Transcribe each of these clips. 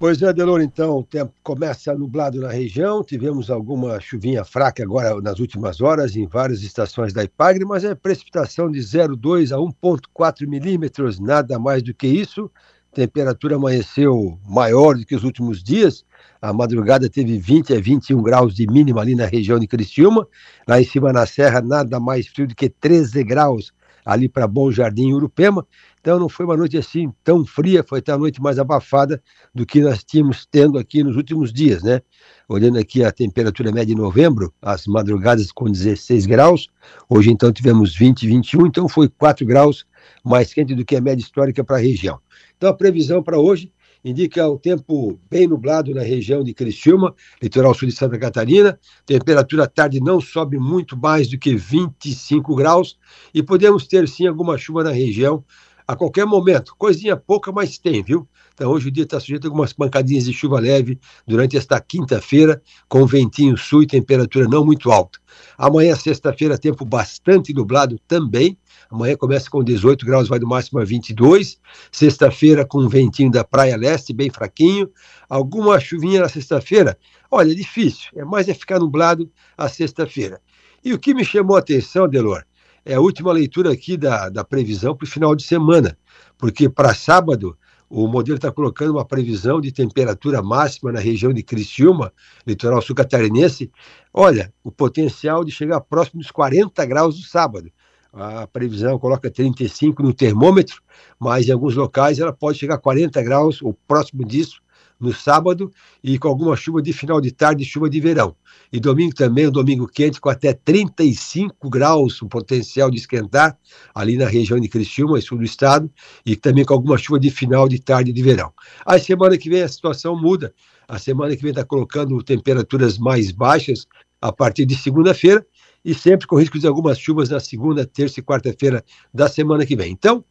Pois é, Adelor, então o tempo começa nublado na região, tivemos alguma chuvinha fraca agora nas últimas horas em várias estações da Ipagre, mas é precipitação de 0,2 a 1,4 milímetros, nada mais do que isso. Temperatura amanheceu maior do que os últimos dias, a madrugada teve 20 a 21 graus de mínima ali na região de Criciúma, lá em cima na serra nada mais frio do que 13 graus, ali para Bom Jardim, Urupema. Então não foi uma noite assim tão fria, foi até a noite mais abafada do que nós tínhamos tendo aqui nos últimos dias, né? Olhando aqui a temperatura média de novembro, as madrugadas com 16 graus, hoje então tivemos 20, 21, então foi 4 graus mais quente do que a média histórica para a região. Então a previsão para hoje indica o tempo bem nublado na região de Criciúma, litoral sul de Santa Catarina. Temperatura à tarde não sobe muito mais do que 25 graus e podemos ter sim alguma chuva na região a qualquer momento. Coisinha pouca, mas tem, viu? Então hoje o dia está sujeito a algumas pancadinhas de chuva leve durante esta quinta-feira, com ventinho sul e temperatura não muito alta. Amanhã, sexta-feira, tempo bastante nublado também. Amanhã começa com 18 graus, vai do máximo a 22. Sexta-feira com um ventinho da Praia Leste, bem fraquinho. Alguma chuvinha na sexta-feira? Olha, é difícil. É mais ficar nublado a sexta-feira. E o que me chamou a atenção, Delor, é a última leitura aqui da previsão para o final de semana. Porque para sábado, o modelo está colocando uma previsão de temperatura máxima na região de Criciúma, litoral sul catarinense. Olha, o potencial de chegar próximo dos 40 graus no sábado. A previsão coloca 35 no termômetro, mas em alguns locais ela pode chegar a 40 graus ou próximo disso no sábado, e com alguma chuva de final de tarde, chuva de verão. E domingo também, um domingo quente com até 35 graus, o potencial de esquentar ali na região de Criciúma, sul do estado, e também com alguma chuva de final de tarde de verão. A semana que vem a situação muda, a semana que vem está colocando temperaturas mais baixas a partir de segunda-feira, e sempre com risco de algumas chuvas na segunda, terça e quarta-feira da semana que vem. Então,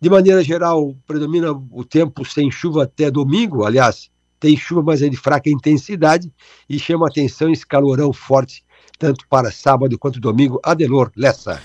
de maneira geral, predomina o tempo sem chuva até domingo, aliás, tem chuva, mas é de fraca intensidade, e chama atenção esse calorão forte, tanto para sábado quanto domingo. Adelor Lessa.